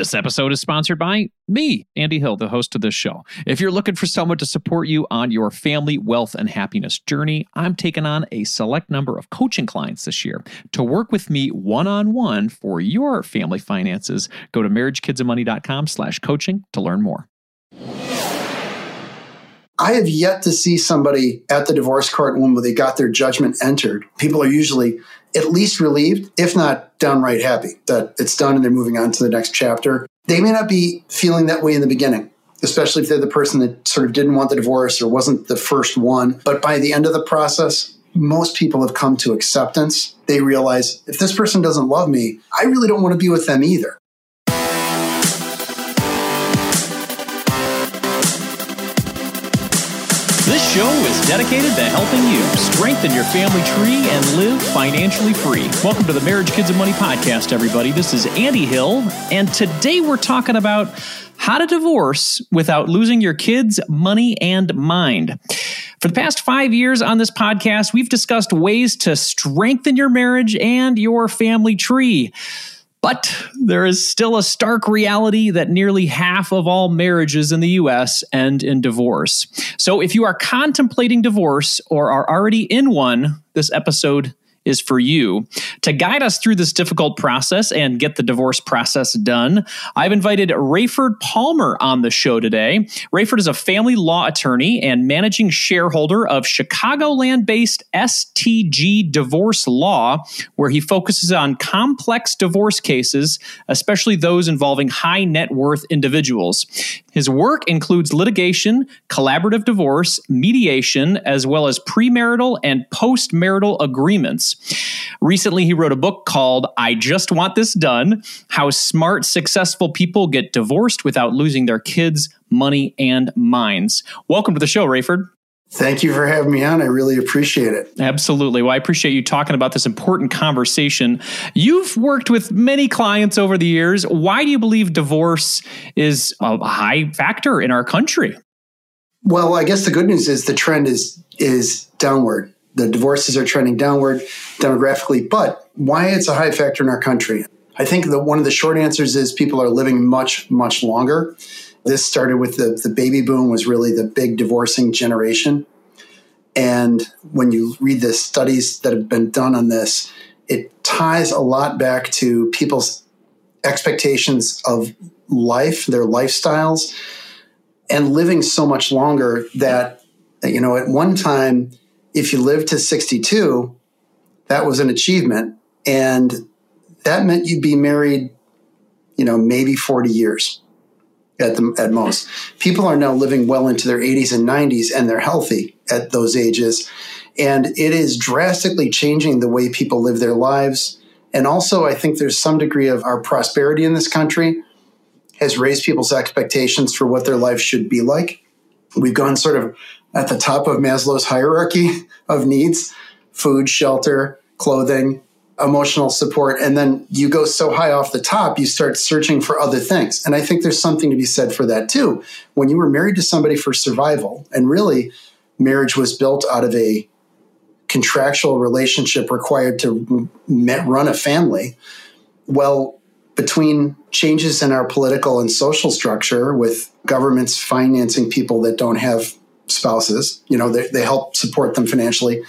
This episode is sponsored by me, Andy Hill, the host of this show. If you're looking for someone to support you on your family, wealth, and happiness journey, I'm taking on a select number of coaching clients this year. To work with me one-on-one for your family finances, go to marriagekidsandmoney.com/coaching to learn more. I have yet to see somebody at the divorce court when they got their judgment entered. People are usually at least relieved, if not downright happy that it's done and they're moving on to the next chapter. They may not be feeling that way in the beginning, especially if they're the person that sort of didn't want the divorce or wasn't the first one. But by the end of the process, most people have come to acceptance. They realize if this person doesn't love me, I really don't want to be with them either. This show is dedicated to helping you strengthen your family tree and live financially free. Welcome to the Marriage, Kids, and Money podcast, everybody. This is Andy Hill, and today we're talking about how to divorce without losing your kids, money, and mind. For the past 5 years on this podcast, we've discussed ways to strengthen your marriage and your family tree. But there is still a stark reality that nearly half of all marriages in the U.S. end in divorce. So if you are contemplating divorce or are already in one, this episode is for you. To guide us through this difficult process and get the divorce process done, I've invited Rayford Palmer on the show today. Rayford is a family law attorney and managing shareholder of Chicagoland-based STG Divorce Law, where he focuses on complex divorce cases, especially those involving high net worth individuals. His work includes litigation, collaborative divorce, mediation, as well as premarital and postmarital agreements. Recently, he wrote a book called I Just Want This Done, How Smart, Successful People Get Divorced Without Losing Their Kids, Money, and Minds. Welcome to the show, Rayford. Thank you for having me on. I really appreciate it. Absolutely. Well, I appreciate you talking about this important conversation. You've worked with many clients over the years. Why do you believe divorce is a high factor in our country? Well, I guess the good news is the trend is downward. The divorces are trending downward demographically, but why it's a high factor in our country? I think that one of the short answers is people are living much, much longer. This started with the baby boom was really the big divorcing generation. And when you read the studies that have been done on this, it ties a lot back to people's expectations of life, their lifestyles, and living so much longer that, you know, at one time, if you lived to 62, that was an achievement. And that meant you'd be married, you know, maybe 40 years at most. People are now living well into their 80s and 90s, and they're healthy at those ages. And it is drastically changing the way people live their lives. And also, I think there's some degree of our prosperity in this country has raised people's expectations for what their life should be like. We've gone sort of at the top of Maslow's hierarchy of needs: food, shelter, clothing, emotional support. And then you go so high off the top, you start searching for other things. And I think there's something to be said for that too. When you were married to somebody for survival, and really marriage was built out of a contractual relationship required to run a family, well, between changes in our political and social structure with governments financing people that don't have spouses, you know, they help support them financially.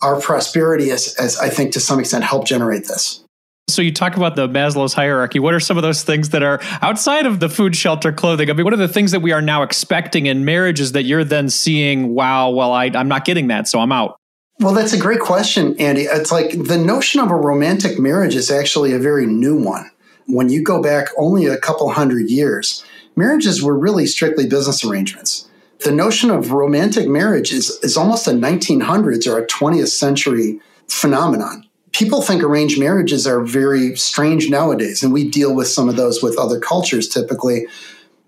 Our prosperity has, I think, to some extent, helped generate this. So you talk about the Maslow's hierarchy. What are some of those things that are outside of the food, shelter, clothing? I mean, what are the things that we are now expecting in marriages that you're then seeing, wow, well, I'm not getting that, so I'm out? Well, that's a great question, Andy. It's like the notion of a romantic marriage is actually a very new one. When you go back only a couple hundred years, marriages were really strictly business arrangements. The notion of romantic marriage is almost a 1900s or a 20th century phenomenon. People think arranged marriages are very strange nowadays, and we deal with some of those with other cultures typically.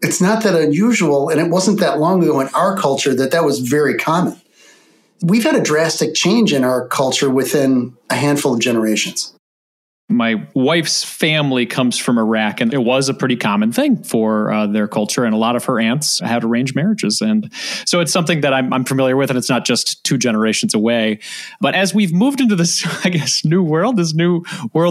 It's not that unusual, and it wasn't that long ago in our culture that was very common. We've had a drastic change in our culture within a handful of generations. My wife's family comes from Iraq, and it was a pretty common thing for their culture. And a lot of her aunts had arranged marriages. And so it's something that I'm familiar with, and it's not just two generations away. But as we've moved into this, I guess, this new world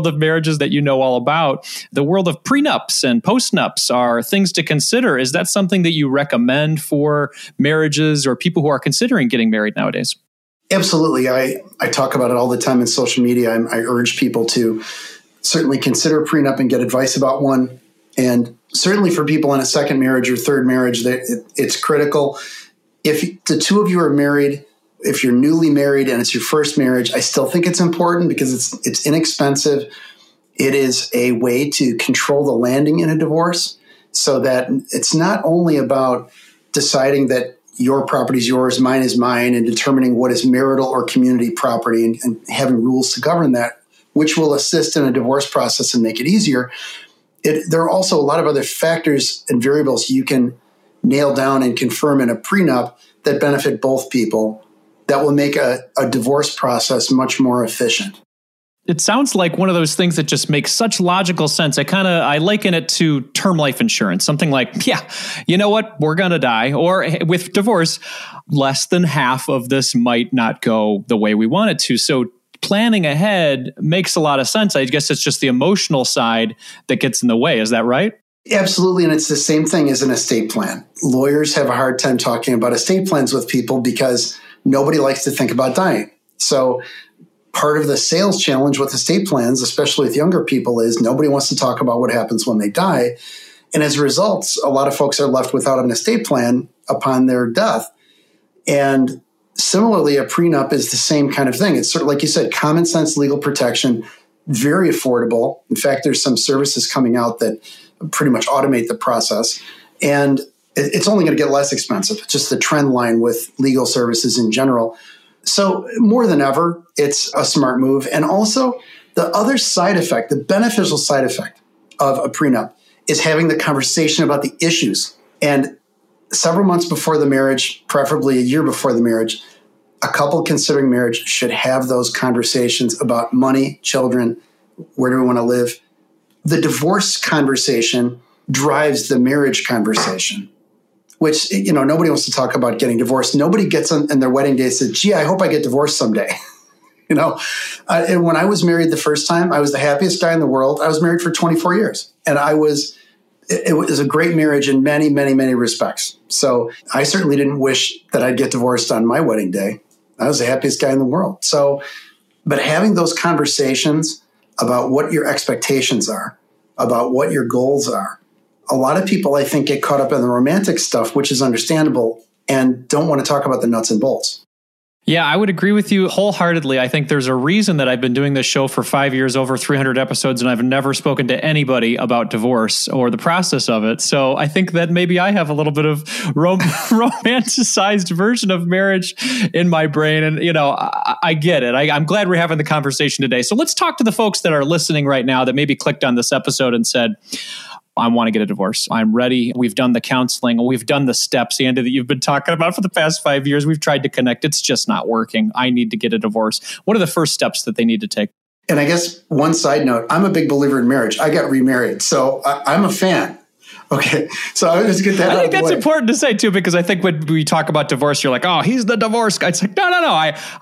of marriages that you know all about, the world of prenups and postnups are things to consider. Is that something that you recommend for marriages or people who are considering getting married nowadays? Absolutely. I talk about it all the time in social media. I urge people to certainly consider prenup and get advice about one. And certainly for people in a second marriage or third marriage, it's critical. If the two of you are married, if you're newly married and it's your first marriage, I still think it's important because it's inexpensive. It is a way to control the landing in a divorce so that it's not only about deciding that your property is yours, mine is mine, and determining what is marital or community property and having rules to govern that, which will assist in a divorce process and make it easier. There are also a lot of other factors and variables you can nail down and confirm in a prenup that benefit both people that will make a divorce process much more efficient. It sounds like one of those things that just makes such logical sense. I liken it to term life insurance, something like, yeah, you know what, we're going to die. Or with divorce, less than half of this might not go the way we want it to. So planning ahead makes a lot of sense. I guess it's just the emotional side that gets in the way. Is that right? Absolutely. And it's the same thing as an estate plan. Lawyers have a hard time talking about estate plans with people because nobody likes to think about dying. So part of the sales challenge with estate plans, especially with younger people, is nobody wants to talk about what happens when they die. And as a result, a lot of folks are left without an estate plan upon their death. And similarly, a prenup is the same kind of thing. It's sort of, like you said, common sense legal protection, very affordable. In fact, there's some services coming out that pretty much automate the process. And it's only going to get less expensive, just the trend line with legal services in general. So more than ever, it's a smart move. And also the other side effect, the beneficial side effect of a prenup is having the conversation about the issues. And several months before the marriage, preferably a year before the marriage, a couple considering marriage should have those conversations about money, children, where do we want to live? The divorce conversation drives the marriage conversation, which, you know, nobody wants to talk about getting divorced. Nobody gets on their wedding day and says, gee, I hope I get divorced someday. You know, and when I was married the first time, I was the happiest guy in the world. I was married for 24 years and it was a great marriage in many, many, many respects. So I certainly didn't wish that I'd get divorced on my wedding day. I was the happiest guy in the world. So, but having those conversations about what your expectations are, about what your goals are, a lot of people, I think, get caught up in the romantic stuff, which is understandable, and don't want to talk about the nuts and bolts. Yeah, I would agree with you wholeheartedly. I think there's a reason that I've been doing this show for 5 years, over 300 episodes, and I've never spoken to anybody about divorce or the process of it. So I think that maybe I have a little bit of romanticized version of marriage in my brain. And, you know, I get it. I'm glad we're having the conversation today. So let's talk to the folks that are listening right now that maybe clicked on this episode and said, I want to get a divorce. I'm ready. We've done the counseling. We've done the steps, Andy, that you've been talking about for the past 5 years. We've tried to connect. It's just not working. I need to get a divorce. What are the first steps that they need to take? And I guess one side note, I'm a big believer in marriage. I got remarried, so I'm a fan. Okay. So I just get that. I think that's important to say too, because I think when we talk about divorce, you're like, oh, he's the divorce guy. It's like, no.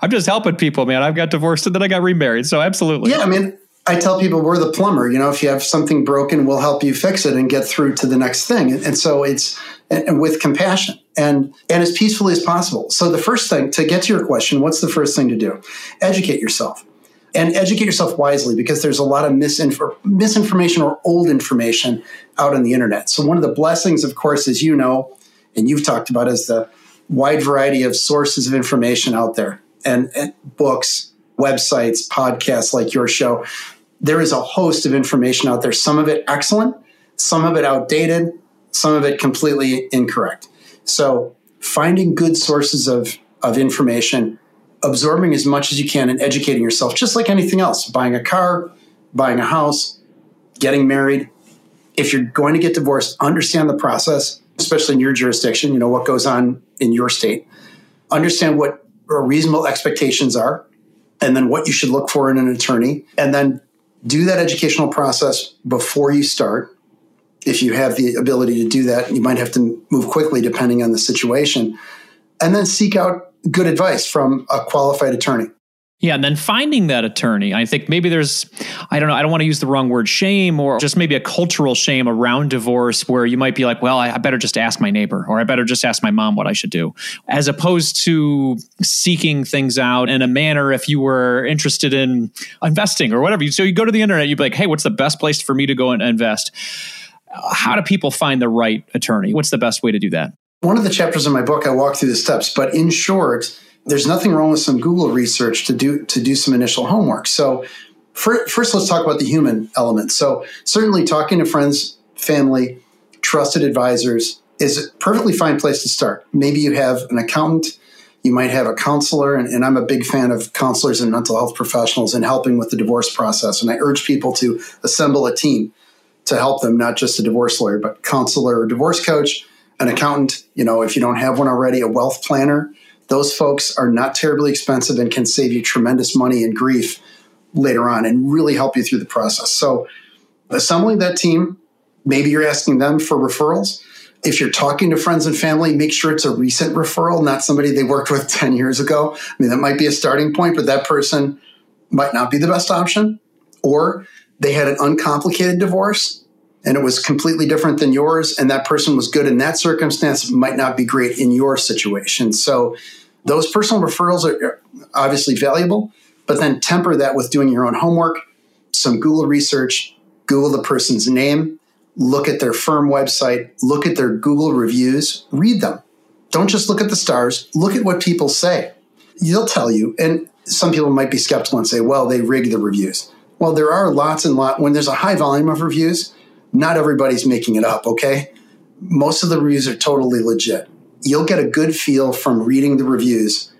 I'm just helping people, man. I've got divorced and then I got remarried. So absolutely. Yeah. I mean, I tell people we're the plumber. You know, if you have something broken, we'll help you fix it and get through to the next thing. And so it's and with compassion and as peacefully as possible. So the first thing, to get to your question, what's the first thing to do? Educate yourself, and educate yourself wisely, because there's a lot of misinformation or old information out on the internet. So one of the blessings, of course, as you know, and you've talked about, is the wide variety of sources of information out there, and books, websites, podcasts like your show. There is a host of information out there, some of it excellent, some of it outdated, some of it completely incorrect. So finding good sources of information, absorbing as much as you can, and educating yourself, just like anything else, buying a car, buying a house, getting married. If you're going to get divorced, understand the process, especially in your jurisdiction, you know, what goes on in your state. Understand what reasonable expectations are, and then what you should look for in an attorney, and then do that educational process before you start. If you have the ability to do that, you might have to move quickly depending on the situation. And then seek out good advice from a qualified attorney. Yeah, and then finding that attorney. I think maybe there's, I don't know, I don't want to use the wrong word, shame, or just maybe a cultural shame around divorce where you might be like, well, I better just ask my neighbor, or I better just ask my mom what I should do, as opposed to seeking things out in a manner if you were interested in investing or whatever. So you go to the internet, you'd be like, hey, what's the best place for me to go and invest? How do people find the right attorney? What's the best way to do that? One of the chapters in my book, I walk through the steps, but in short, there's nothing wrong with some Google research to do some initial homework. So first, let's talk about the human element. So certainly talking to friends, family, trusted advisors is a perfectly fine place to start. Maybe you have an accountant, you might have a counselor, and I'm a big fan of counselors and mental health professionals in helping with the divorce process. And I urge people to assemble a team to help them, not just a divorce lawyer, but counselor or divorce coach, an accountant, if you don't have one already, a wealth planner. Those folks are not terribly expensive and can save you tremendous money and grief later on and really help you through the process. So assembling that team, maybe you're asking them for referrals. If you're talking to friends and family, make sure it's a recent referral, not somebody they worked with 10 years ago. I mean, that might be a starting point, but that person might not be the best option. Or they had an uncomplicated divorce and it was completely different than yours, and that person was good in that circumstance, might not be great in your situation. So those personal referrals are obviously valuable, but then temper that with doing your own homework, some Google research, Google the person's name, look at their firm website, look at their Google reviews, read them. Don't just look at the stars, look at what people say. They'll tell you, and some people might be skeptical and say, well, they rigged the reviews. Well, there are lots and lots. When there's a high volume of reviews, not everybody's making it up, okay? Most of the reviews are totally legit. You'll get a good feel from reading the reviews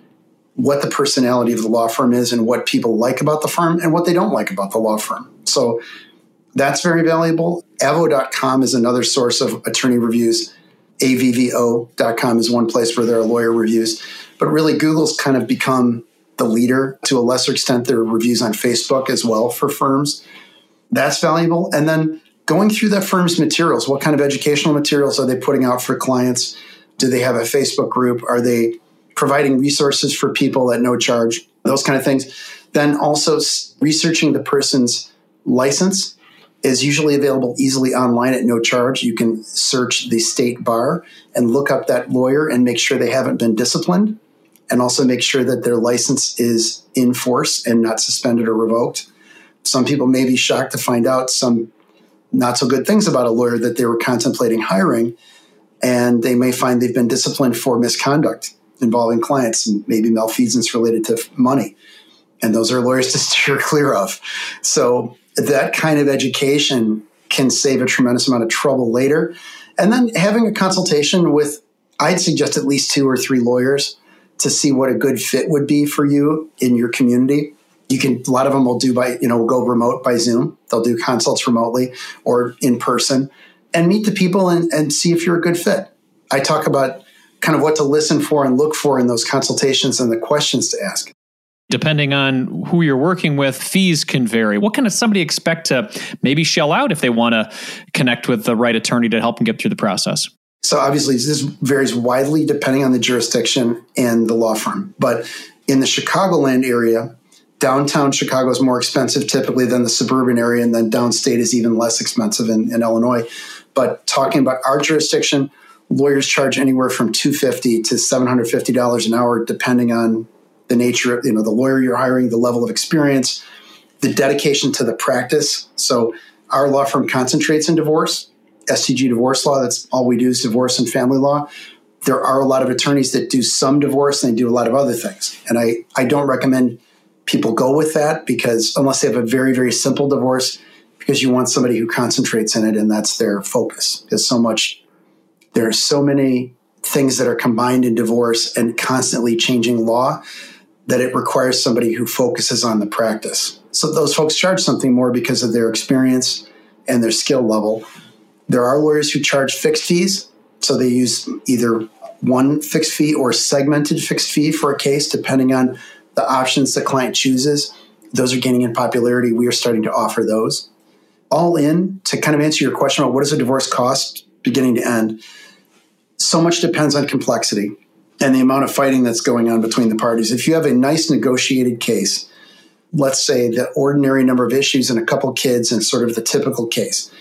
what the personality of the law firm is and what people like about the firm and what they don't like about the law firm. So that's very valuable. Avvo.com is another source of attorney reviews. Avvo.com is one place where there are lawyer reviews. But really, Google's kind of become the leader. To a lesser extent, there are reviews on Facebook as well for firms. That's valuable. And then going through that firm's materials, what kind of educational materials are they putting out for clients? Do they have a Facebook group? Are they providing resources for people at no charge? Those kind of things. Then also researching the person's license is usually available easily online at no charge. You can search the state bar and look up that lawyer and make sure they haven't been disciplined, and also make sure that their license is in force and not suspended or revoked. Some people may be shocked to find out some not so good things about a lawyer that they were contemplating hiring, and they may find they've been disciplined for misconduct involving clients and maybe malfeasance related to money. And those are lawyers to steer clear of. So that kind of education can save a tremendous amount of trouble later. And then having a consultation with, I'd suggest at least 2 or 3 lawyers to see what a good fit would be for you in your community. You can, a lot of them will do by, go remote by Zoom. They'll do consults remotely or in person, and meet the people and see if you're a good fit. I talk about kind of what to listen for and look for in those consultations and the questions to ask. Depending on who you're working with, fees can vary. What can somebody expect to maybe shell out if they want to connect with the right attorney to help them get through the process? So obviously, this varies widely depending on the jurisdiction and the law firm. But in the Chicagoland area, downtown Chicago is more expensive typically than the suburban area, and then downstate is even less expensive in Illinois. But talking about our jurisdiction, lawyers charge anywhere from $250 to $750 an hour, depending on the nature of the lawyer you're hiring, the level of experience, the dedication to the practice. So our law firm concentrates in divorce, STG Divorce Law. That's all we do is divorce and family law. There are a lot of attorneys that do some divorce and they do a lot of other things. And I don't recommend people go with that, because unless they have a very, very simple divorce, because you want somebody who concentrates in it and that's their focus. Because there are so many things that are combined in divorce and constantly changing law that it requires somebody who focuses on the practice. So those folks charge something more because of their experience and their skill level. There are lawyers who charge fixed fees. So they use either one fixed fee or segmented fixed fee for a case, depending on the options the client chooses. Those are gaining in popularity. We are starting to offer those. All in, to kind of answer your question about what does a divorce cost beginning to end, so much depends on complexity and the amount of fighting that's going on between the parties. If you have a nice negotiated case, let's say the ordinary number of issues and a couple kids and sort of the typical case.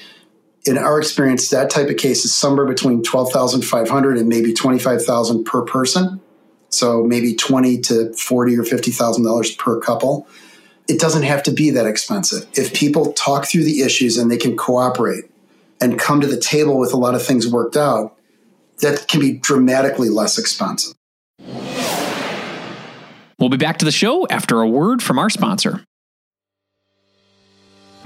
In our experience, that type of case is somewhere between $12,500 and maybe $25,000 per person. So maybe $20,000 to $40,000 or $50,000 per couple. It doesn't have to be that expensive. If people talk through the issues and they can cooperate and come to the table with a lot of things worked out, that can be dramatically less expensive. We'll be back to the show after a word from our sponsor.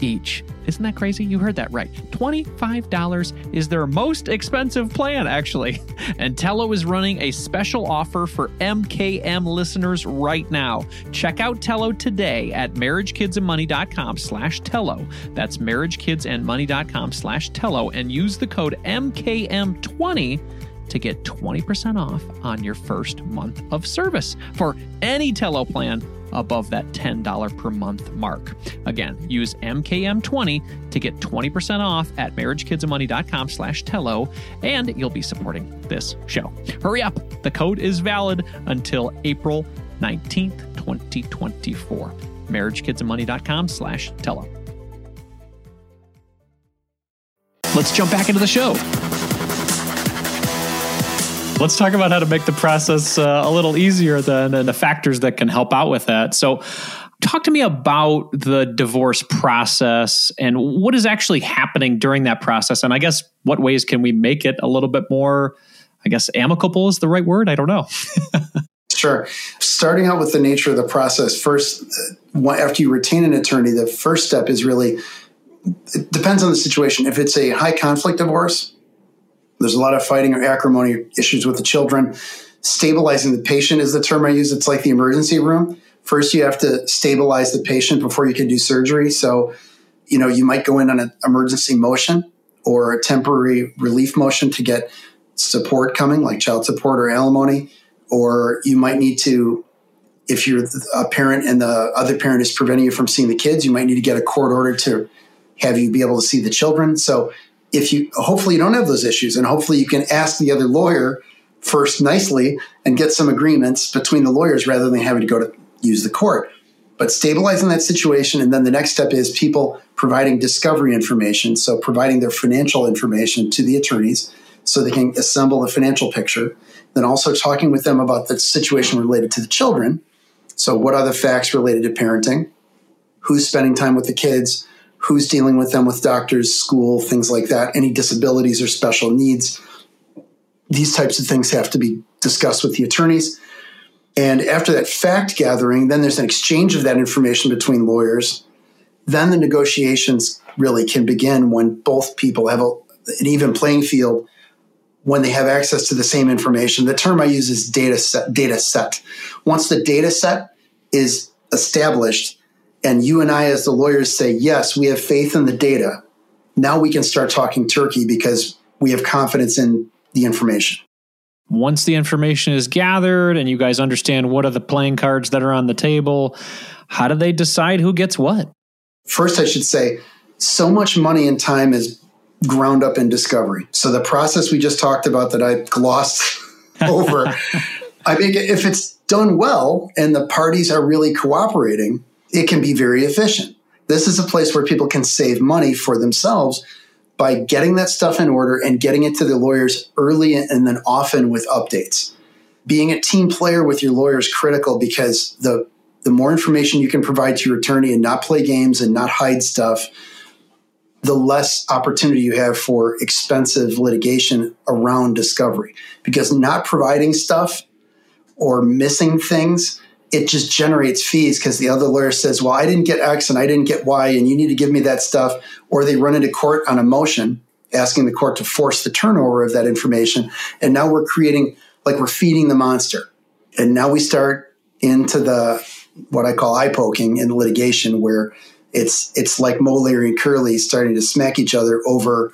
each. Isn't that crazy? You heard that right. $25 is their most expensive plan, actually. And Telo is running a special offer for MKM listeners right now. Check out Telo today at marriagekidsandmoney.com/Telo. That's marriagekidsandmoney.com/Telo and use the code MKM20 to get 20% off on your first month of service for any Telo plan above that $10 per month mark. Again, use MKM20 to get 20% off at marriagekidsandmoney.com/Telo, and you'll be supporting this show. Hurry up. The code is valid until April 19th, 2024. marriagekidsandmoney.com/Telo. Let's jump back into the show. Let's talk about how to make the process a little easier then, and the factors that can help out with that. So talk to me about the divorce process and what is actually happening during that process. And I guess what ways can we make it a little bit more, I guess, amicable is the right word. I don't know. Sure. Starting out with the nature of the process. First, after you retain an attorney, the first step is really, it depends on the situation. If it's a high conflict divorce, there's a lot of fighting or acrimony issues with the children. Stabilizing the patient is the term I use. It's like the emergency room. First, you have to stabilize the patient before you can do surgery. So, you know, you might go in on an emergency motion or a temporary relief motion to get support coming, like child support or alimony. Or you might need to, if you're a parent and the other parent is preventing you from seeing the kids, you might need to get a court order to have you be able to see the children. So, if you, hopefully you don't have those issues, and hopefully you can ask the other lawyer first nicely and get some agreements between the lawyers rather than having to go to use the court. But stabilizing that situation, and then the next step is people providing discovery information, so providing their financial information to the attorneys so they can assemble the financial picture. Then also talking with them about the situation related to the children. So what are the facts related to parenting? Who's spending time with the kids? Who's dealing with them with doctors, school, things like that, any disabilities or special needs. These types of things have to be discussed with the attorneys. And after that fact gathering, then there's an exchange of that information between lawyers. Then the negotiations really can begin when both people have an even playing field, when they have access to the same information. The term I use is data set. Once the data set is established and you and I as the lawyers say, yes, we have faith in the data, now we can start talking turkey because we have confidence in the information. Once the information is gathered and you guys understand what are the playing cards that are on the table, how do they decide who gets what? First, I should say, so much money and time is ground up in discovery. So the process we just talked about that I glossed over, I think if it's done well and the parties are really cooperating, it can be very efficient. This is a place where people can save money for themselves by getting that stuff in order and getting it to the lawyers early and then often with updates. Being a team player with your lawyer is critical because the more information you can provide to your attorney and not play games and not hide stuff, the less opportunity you have for expensive litigation around discovery. Because not providing stuff or missing things, it just generates fees because the other lawyer says, well, I didn't get X and I didn't get Y and you need to give me that stuff. Or they run into court on a motion, asking the court to force the turnover of that information. And now we're creating, like we're feeding the monster. And now we start into the, what I call eye poking in litigation, where it's like Mo, Leary, and Curly starting to smack each other over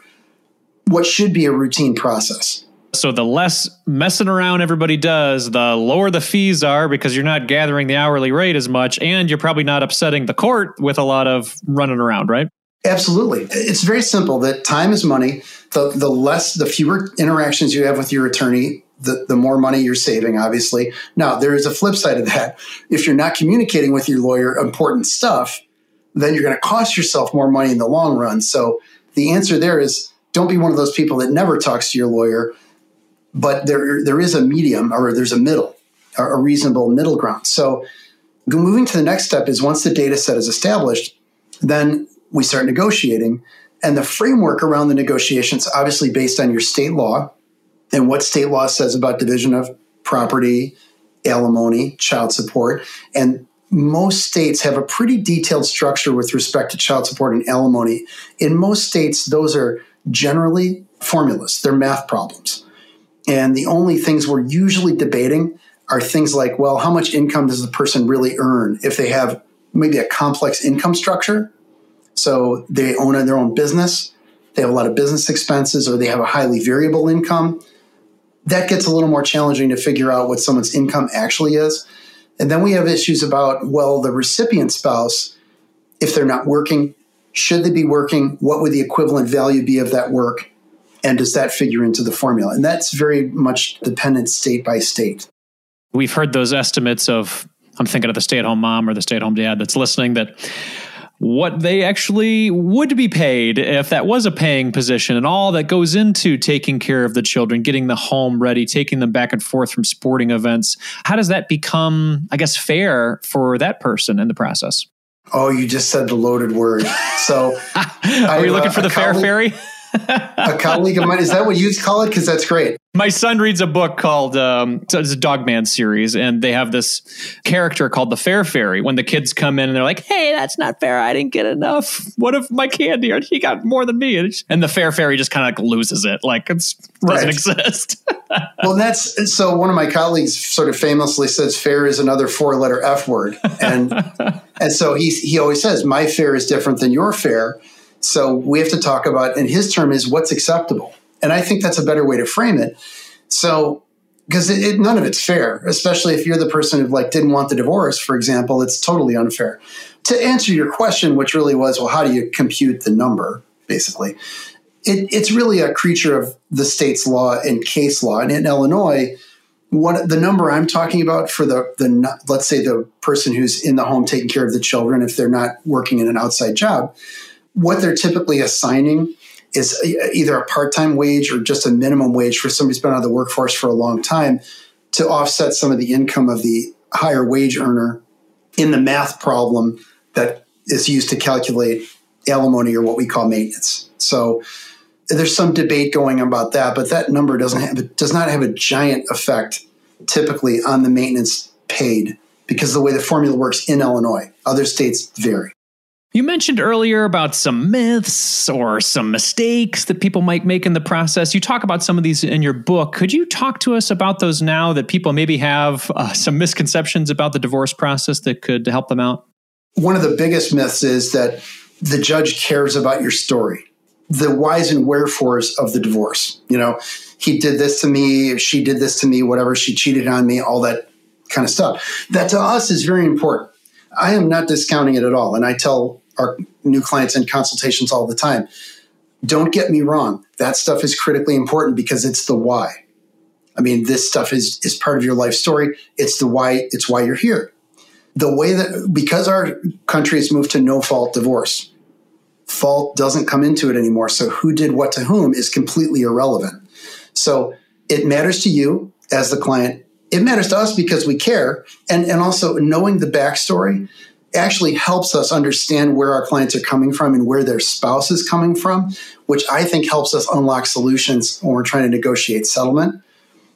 what should be a routine process. So the less messing around everybody does, the lower the fees are because you're not gathering the hourly rate as much, and you're probably not upsetting the court with a lot of running around, right? Absolutely. It's very simple that time is money. The fewer interactions you have with your attorney, the more money you're saving, obviously. Now, there is a flip side of that. If you're not communicating with your lawyer important stuff, then you're going to cost yourself more money in the long run. So the answer there is don't be one of those people that never talks to your lawyer. But there is a medium, or there's a middle, a reasonable middle ground. So moving to the next step is once the data set is established, then we start negotiating. And the framework around the negotiations, obviously based on your state law and what state law says about division of property, alimony, child support. And most states have a pretty detailed structure with respect to child support and alimony. In most states, those are generally formulas. They're math problems. And the only things we're usually debating are things like, well, how much income does the person really earn if they have maybe a complex income structure? So they own their own business, they have a lot of business expenses, or they have a highly variable income. That gets a little more challenging to figure out what someone's income actually is. And then we have issues about, well, the recipient spouse, if they're not working, should they be working? What would the equivalent value be of that work? And does that figure into the formula? And that's very much dependent state by state. We've heard those estimates of, I'm thinking of the stay-at-home mom or the stay-at-home dad that's listening, that what they actually would be paid if that was a paying position and all that goes into taking care of the children, getting the home ready, taking them back and forth from sporting events. How does that become, I guess, fair for that person in the process? Oh, you just said the loaded word. So are you looking for the fair fairy? A colleague of mine, is that what you call it? Because that's great. My son reads a book called, it's a Dogman series, and they have this character called the Fair Fairy. When the kids come in and they're like, hey, that's not fair. I didn't get enough. What if my candy, or he got more than me? And the Fair Fairy just kind of like loses it. Like it doesn't exist. Well, so one of my colleagues sort of famously says fair is another four-letter F word. And so he always says, my fair is different than your fair. So we have to talk about, and his term is what's acceptable. And I think that's a better way to frame it. So, because none of it's fair, especially if you're the person who like didn't want the divorce, for example, it's totally unfair. To answer your question, which really was, well, how do you compute the number, basically? It's really a creature of the state's law and case law. And in Illinois, the number I'm talking about for the let's say the person who's in the home taking care of the children, if they're not working in an outside job, what they're typically assigning is either a part-time wage or just a minimum wage for somebody who's been out of the workforce for a long time to offset some of the income of the higher wage earner in the math problem that is used to calculate alimony or what we call maintenance. So there's some debate going on about that, but that number does not have a giant effect typically on the maintenance paid because of the way the formula works in Illinois. Other states vary. You mentioned earlier about some myths or some mistakes that people might make in the process. You talk about some of these in your book. Could you talk to us about those now that people maybe have some misconceptions about the divorce process that could help them out? One of the biggest myths is that the judge cares about your story, the whys and wherefores of the divorce. You know, he did this to me, she did this to me, whatever, she cheated on me, all that kind of stuff. That to us is very important. I am not discounting it at all. And I tell our new clients in consultations all the time, don't get me wrong. That stuff is critically important because it's the why. I mean, this stuff is part of your life story. It's the why. It's why you're here. The way that, because our country has moved to no-fault divorce, fault doesn't come into it anymore. So who did what to whom is completely irrelevant. So it matters to you as the client. It matters to us because we care. And also knowing the backstory actually helps us understand where our clients are coming from and where their spouse is coming from, which I think helps us unlock solutions when we're trying to negotiate settlement,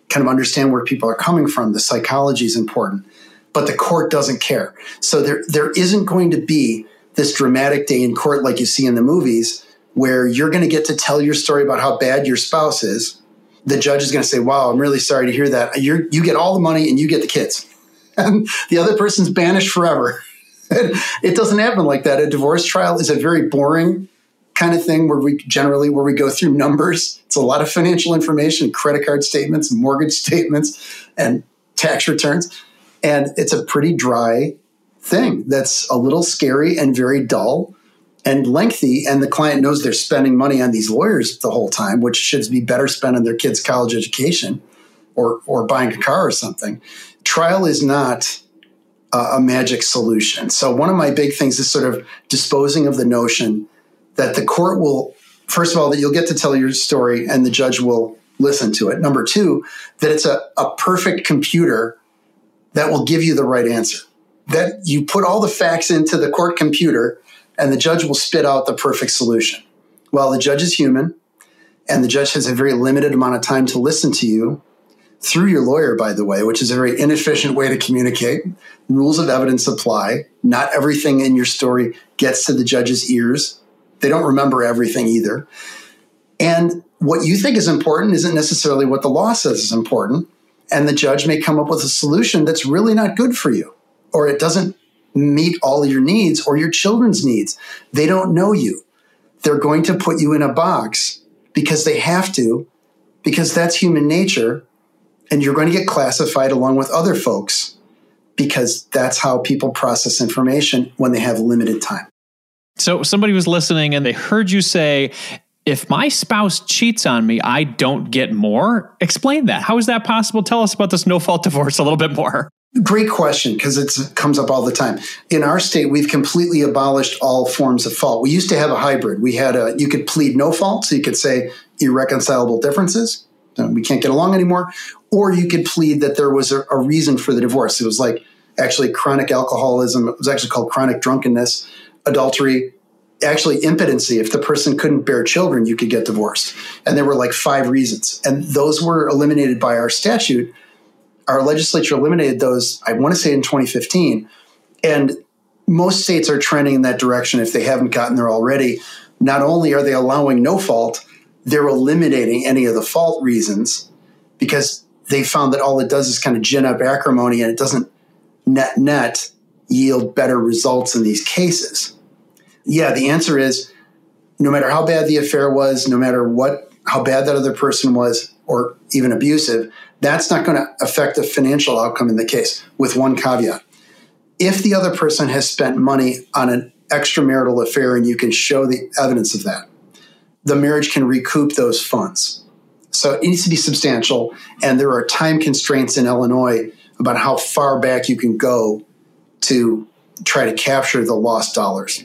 kind of understand where people are coming from. The psychology is important, but the court doesn't care. So there isn't going to be this dramatic day in court like you see in the movies where you're going to get to tell your story about how bad your spouse is. The judge is going to say, wow, I'm really sorry to hear that. You get all the money and you get the kids. And the other person's banished forever. It doesn't happen like that. A divorce trial is a very boring kind of thing where we go through numbers. It's a lot of financial information, credit card statements, mortgage statements, and tax returns. And it's a pretty dry thing that's a little scary and very dull and lengthy. And the client knows they're spending money on these lawyers the whole time, which should be better spent on their kids' college education or buying a car or something. Trial is not a magic solution. So one of my big things is sort of disposing of the notion that the court will, first of all, that you'll get to tell your story and the judge will listen to it. Number two, that it's a perfect computer that will give you the right answer. That you put all the facts into the court computer and the judge will spit out the perfect solution. Well, the judge is human and the judge has a very limited amount of time to listen to you through your lawyer, by the way, which is a very inefficient way to communicate. Rules of evidence apply. Not everything in your story gets to the judge's ears. They don't remember everything either. And what you think is important isn't necessarily what the law says is important. And the judge may come up with a solution that's really not good for you, or it doesn't meet all your needs or your children's needs. They don't know you. They're going to put you in a box because they have to, because that's human nature. And you're going to get classified along with other folks because that's how people process information when they have limited time. So somebody was listening and they heard you say, if my spouse cheats on me, I don't get more. Explain that. How is that possible? Tell us about this no-fault divorce a little bit more. Great question, because it comes up all the time. In our state, we've completely abolished all forms of fault. We used to have a hybrid. We had you could plead no fault, so you could say irreconcilable differences. We can't get along anymore. Or you could plead that there was a reason for the divorce. It was like actually chronic alcoholism. It was actually called chronic drunkenness, adultery, actually impotency. If the person couldn't bear children, you could get divorced. And there were like 5 reasons. And those were eliminated by our statute. Our legislature eliminated those, I want to say in 2015. And most states are trending in that direction if they haven't gotten there already. Not only are they allowing no fault, they're eliminating any of the fault reasons because they found that all it does is kind of gin up acrimony and it doesn't net yield better results in these cases. Yeah, the answer is no matter how bad the affair was, no matter how bad that other person was or even abusive, that's not going to affect the financial outcome in the case with one caveat. If the other person has spent money on an extramarital affair and you can show the evidence of that, the marriage can recoup those funds. So it needs to be substantial. And there are time constraints in Illinois about how far back you can go to try to capture the lost dollars.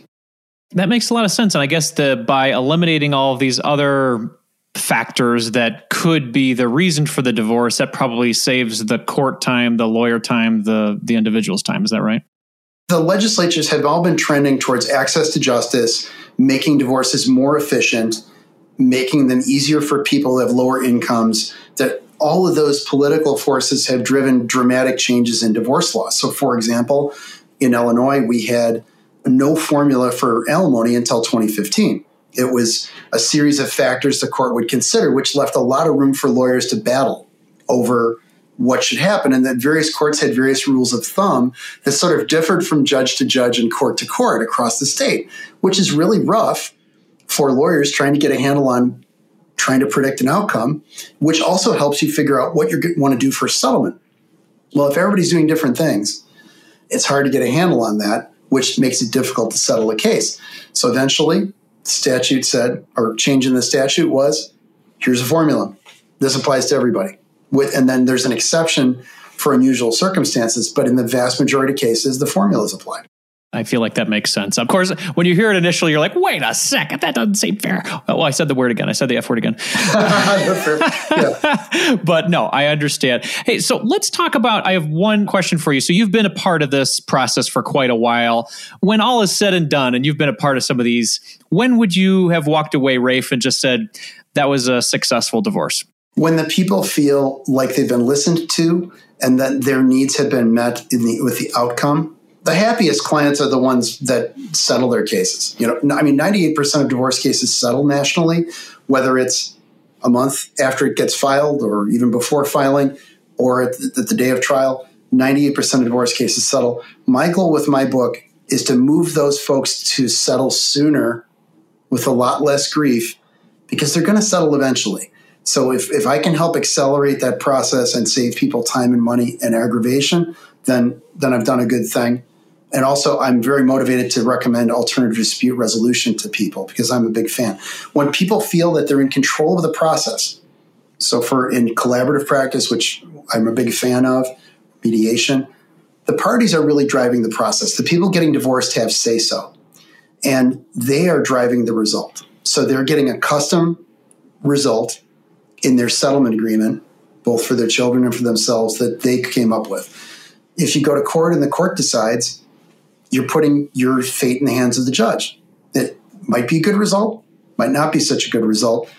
That makes a lot of sense. And I guess by eliminating all of these other factors that could be the reason for the divorce, that probably saves the court time, the lawyer time, the individual's time. Is that right? The legislatures have all been trending towards access to justice, making divorces more efficient, making them easier for people who have lower incomes, that all of those political forces have driven dramatic changes in divorce law. So, for example, in Illinois, we had no formula for alimony until 2015. It was a series of factors the court would consider, which left a lot of room for lawyers to battle over what should happen. And then various courts had various rules of thumb that sort of differed from judge to judge and court to court across the state, which is really rough for lawyers trying to get a handle on trying to predict an outcome, which also helps you figure out what you want to do for settlement. Well, if everybody's doing different things, it's hard to get a handle on that, which makes it difficult to settle a case. So eventually, statute said, or change in the statute was, here's a formula. This applies to everybody. And then there's an exception for unusual circumstances, but in the vast majority of cases, the formula is applied. I feel like that makes sense. Of course, when you hear it initially, you're like, wait a second, that doesn't seem fair. Well, I said the word again. I said the F word again. Yeah. But no, I understand. Hey, so let's talk about, I have one question for you. So you've been a part of this process for quite a while. When all is said and done, and you've been a part of some of these, when would you have walked away, Rafe, and just said, that was a successful divorce? When the people feel like they've been listened to and that their needs have been met with the outcome. The happiest clients are the ones that settle their cases. You know, I mean, 98% of divorce cases settle nationally, whether it's a month after it gets filed or even before filing or at the day of trial, 98% of divorce cases settle. My goal with my book is to move those folks to settle sooner with a lot less grief because they're going to settle eventually. So if I can help accelerate that process and save people time and money and aggravation, then I've done a good thing. And also, I'm very motivated to recommend alternative dispute resolution to people because I'm a big fan. When people feel that they're in control of the process, so in collaborative practice, which I'm a big fan of, mediation, the parties are really driving the process. The people getting divorced have say-so, and they are driving the result. So they're getting a custom result in their settlement agreement, both for their children and for themselves, that they came up with. If you go to court and the court decides, you're putting your fate in the hands of the judge. It might be a good result, might not be such a good result,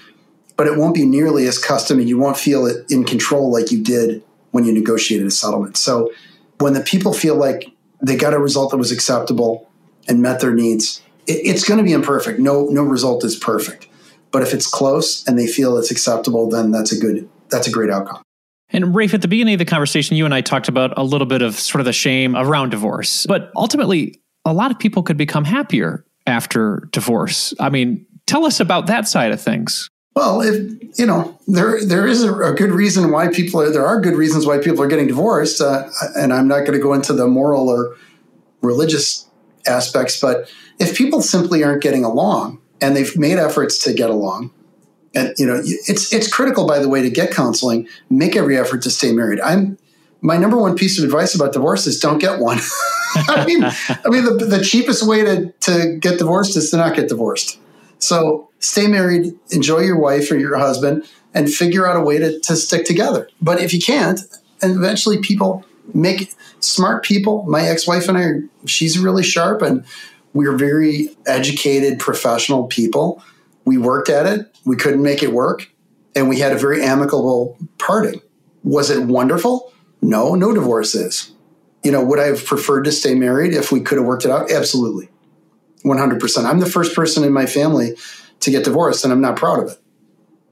but it won't be nearly as custom and you won't feel it in control like you did when you negotiated a settlement. So when the people feel like they got a result that was acceptable and met their needs, it's going to be imperfect. No result is perfect. But if it's close and they feel it's acceptable, then that's a great outcome. And Rafe, at the beginning of the conversation, you and I talked about a little bit of sort of the shame around divorce. But ultimately, a lot of people could become happier after divorce. I mean, tell us about that side of things. Well, if you know, there is a good reason why there are good reasons why people are getting divorced. And I'm not going to go into the moral or religious aspects, but if people simply aren't getting along, and they've made efforts to get along. And, you know, it's critical, by the way, to get counseling, make every effort to stay married. My number one piece of advice about divorce is don't get one. I mean, the cheapest way to get divorced is to not get divorced. So stay married, enjoy your wife or your husband, and figure out a way to stick together. But if you can't, and eventually people make smart people. My ex-wife and I, she's really sharp and we're very educated, professional people. We worked at it. We couldn't make it work. And we had a very amicable parting. Was it wonderful? No divorce is. You know, would I have preferred to stay married if we could have worked it out? Absolutely. 100%. I'm the first person in my family to get divorced, and I'm not proud of it.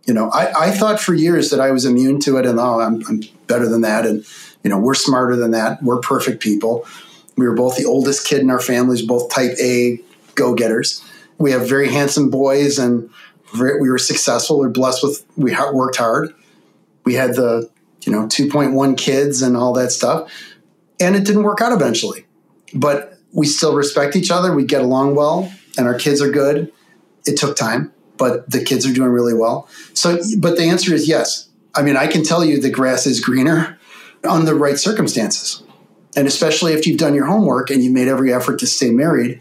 You know, I thought for years that I was immune to it and, oh, I'm better than that. And, you know, we're smarter than that. We're perfect people. We were both the oldest kid in our families, both type A go-getters. We have very handsome boys, and we were successful. We were blessed with, we worked hard. We had the, 2.1 kids and all that stuff. And it didn't work out eventually. But we still respect each other. We get along well, and our kids are good. It took time, but the kids are doing really well. So, but the answer is yes. I mean, I can tell you the grass is greener on the right circumstances. And especially if you've done your homework and you've made every effort to stay married,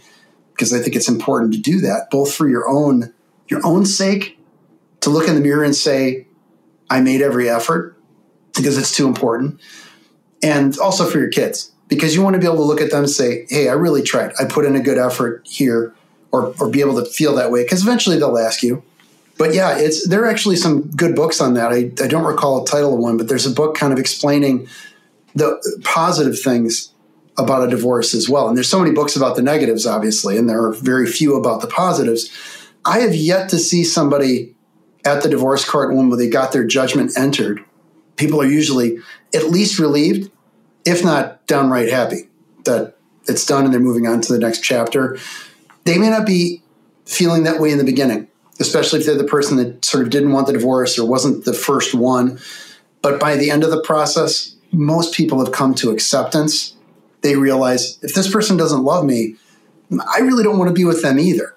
because I think it's important to do that, both for your own sake, to look in the mirror and say, I made every effort, because it's too important. And also for your kids, because you want to be able to look at them and say, hey, I really tried. I put in a good effort here, or be able to feel that way, because eventually they'll ask you. But yeah, there are actually some good books on that. I don't recall the title of one, but there's a book kind of explaining the positive things about a divorce as well. And there's so many books about the negatives, obviously, and there are very few about the positives. I have yet to see somebody at the divorce court when they got their judgment entered. People are usually at least relieved, if not downright happy that it's done and they're moving on to the next chapter. They may not be feeling that way in the beginning, especially if they're the person that sort of didn't want the divorce or wasn't the first one. But by the end of the process, most people have come to acceptance. They realize, if this person doesn't love me, I really don't want to be with them either.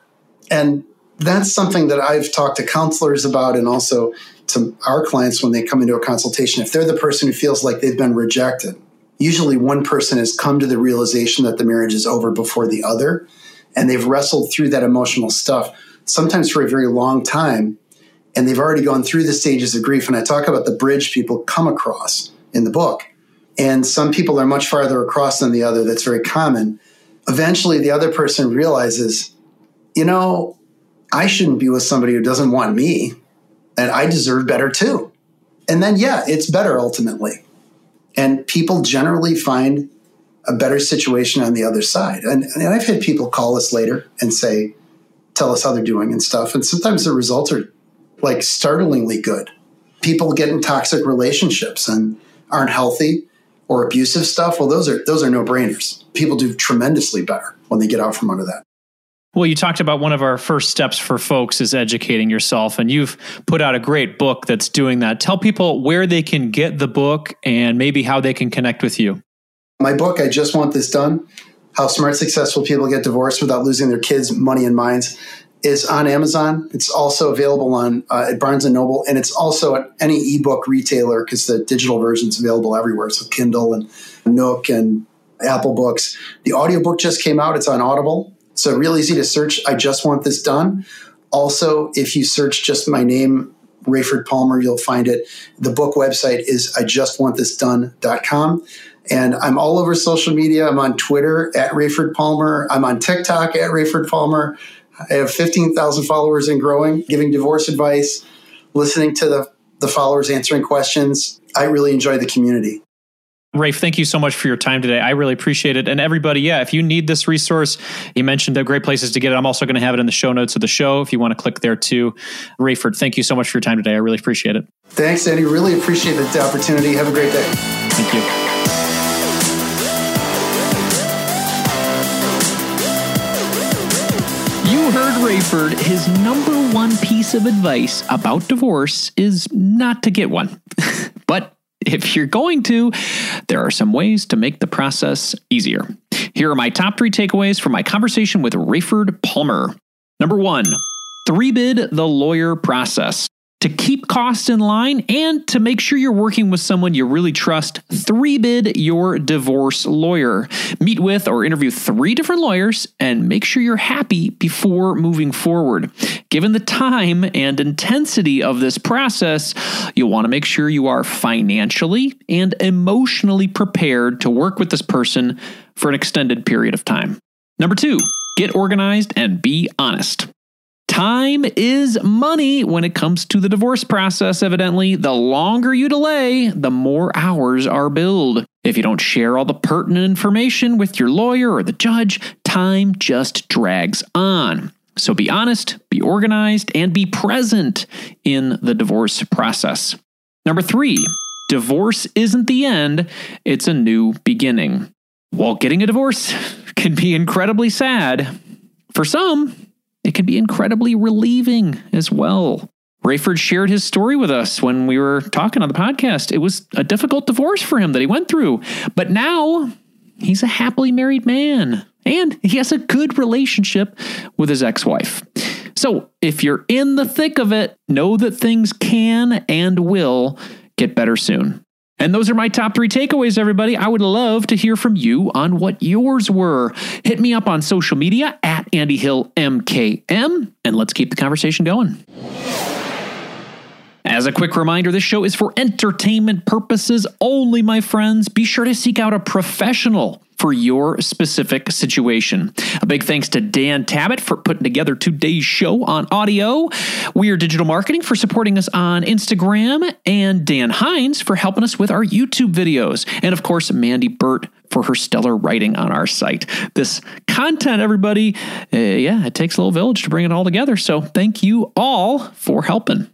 And that's something that I've talked to counselors about and also to our clients when they come into a consultation. If they're the person who feels like they've been rejected, usually one person has come to the realization that the marriage is over before the other, and they've wrestled through that emotional stuff, sometimes for a very long time, and they've already gone through the stages of grief. And I talk about the bridge people come across in the book. And some people are much farther across than the other. That's very common. Eventually, the other person realizes, you know, I shouldn't be with somebody who doesn't want me, and I deserve better too. And then, yeah, it's better ultimately. And people generally find a better situation on the other side. And I've had people call us later and say, tell us how they're doing and stuff. And sometimes the results are like startlingly good. People get in toxic relationships and aren't healthy or abusive stuff. Well, those are no-brainers. People do tremendously better when they get out from under that. Well, you talked about one of our first steps for folks is educating yourself, and you've put out a great book that's doing that. Tell people where they can get the book and maybe how they can connect with you. My book, I Just Want This Done, How Smart Successful People Get Divorced Without Losing Their Kids, Money, and Minds, is on Amazon. It's also available on at Barnes & Noble, and it's also at any ebook retailer because the digital version's available everywhere. So Kindle and Nook and Apple Books. The audiobook just came out. It's on Audible. So real easy to search, I Just Want This Done. Also, if you search just my name, Rayford Palmer, you'll find it. The book website is IJustWantThisDone.com. And I'm all over social media. I'm on Twitter at Rayford Palmer. I'm on TikTok at Rayford Palmer. I have 15,000 followers and growing, giving divorce advice, listening to the followers, answering questions. I really enjoy the community. Rafe, thank you so much for your time today. I really appreciate it. And everybody, yeah, if you need this resource, you mentioned the great places to get it. I'm also going to have it in the show notes of the show if you want to click there too. Rayford, thank you so much for your time today. I really appreciate it. Thanks, Andy. Really appreciate the opportunity. Have a great day. Thank you. You heard Rayford. His number one piece of advice about divorce is not to get one. But if you're going to, there are some ways to make the process easier. Here are my top 3 takeaways from my conversation with Rayford Palmer. Number 1, 3-bid the lawyer process. To keep costs in line and to make sure you're working with someone you really trust, 3-bid your divorce lawyer. Meet with or interview 3 different lawyers and make sure you're happy before moving forward. Given the time and intensity of this process, you'll want to make sure you are financially and emotionally prepared to work with this person for an extended period of time. Number 2, get organized and be honest. Time is money when it comes to the divorce process, evidently. The longer you delay, the more hours are billed. If you don't share all the pertinent information with your lawyer or the judge, time just drags on. So be honest, be organized, and be present in the divorce process. Number 3, divorce isn't the end, it's a new beginning. While getting a divorce can be incredibly sad, for some, it can be incredibly relieving as well. Rayford shared his story with us when we were talking on the podcast. It was a difficult divorce for him that he went through, but now he's a happily married man and he has a good relationship with his ex-wife. So if you're in the thick of it, know that things can and will get better soon. And those are my top 3 takeaways, everybody. I would love to hear from you on what yours were. Hit me up on social media at Andy Hill MKM, and let's keep the conversation going. As a quick reminder, this show is for entertainment purposes only, my friends. Be sure to seek out a professional for your specific situation. A big thanks to Dan Tabbitt for putting together today's show on audio, Weird Digital Marketing for supporting us on Instagram, and Dan Hines for helping us with our YouTube videos, and of course, Mandy Burt for her stellar writing on our site. This content, everybody, it takes a little village to bring it all together, so thank you all for helping.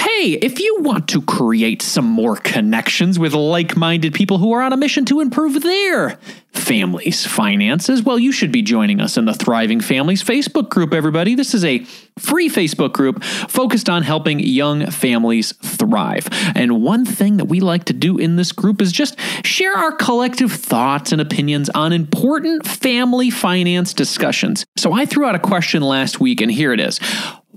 Hey, if you want to create some more connections with like-minded people who are on a mission to improve their family's finances, well, you should be joining us in the Thriving Families Facebook group, everybody. This is a free Facebook group focused on helping young families thrive. And one thing that we like to do in this group is just share our collective thoughts and opinions on important family finance discussions. So I threw out a question last week, and here it is.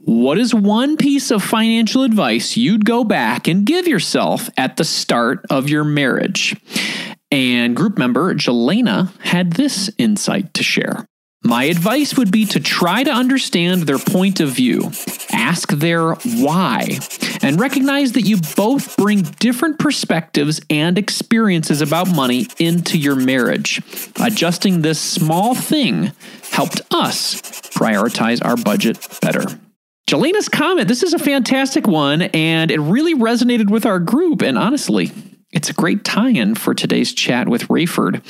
What is one piece of financial advice you'd go back and give yourself at the start of your marriage? And group member Jelena had this insight to share. My advice would be to try to understand their point of view, ask their why, and recognize that you both bring different perspectives and experiences about money into your marriage. Adjusting this small thing helped us prioritize our budget better. Jelena's comment, this is a fantastic one, and it really resonated with our group, and honestly, it's a great tie-in for today's chat with Rayford.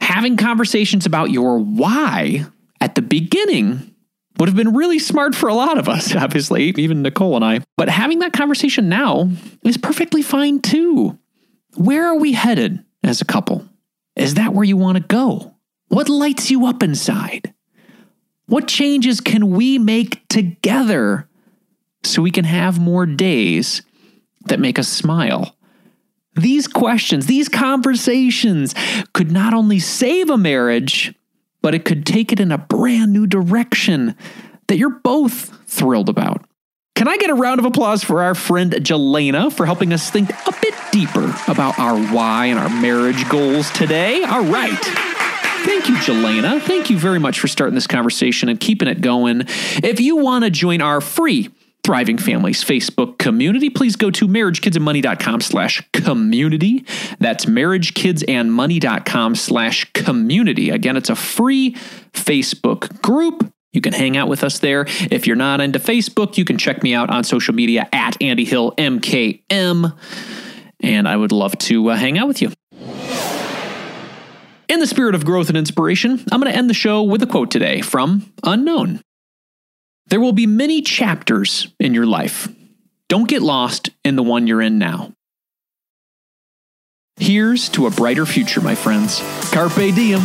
Having conversations about your why at the beginning would have been really smart for a lot of us, obviously, even Nicole and I, but having that conversation now is perfectly fine too. Where are we headed as a couple? Is that where you want to go? What lights you up inside? What changes can we make together so we can have more days that make us smile? These questions, these conversations could not only save a marriage, but it could take it in a brand new direction that you're both thrilled about. Can I get a round of applause for our friend Jelena for helping us think a bit deeper about our why and our marriage goals today? All right. Thank you, Jelena. Thank you very much for starting this conversation and keeping it going. If you want to join our free Thriving Families Facebook community, please go to marriagekidsandmoney.com/community. That's marriagekidsandmoney.com/community. Again, it's a free Facebook group. You can hang out with us there. If you're not into Facebook, you can check me out on social media at Andy Hill MKM, and I would love to hang out with you. In the spirit of growth and inspiration, I'm going to end the show with a quote today from Unknown. There will be many chapters in your life. Don't get lost in the one you're in now. Here's to a brighter future, my friends. Carpe diem.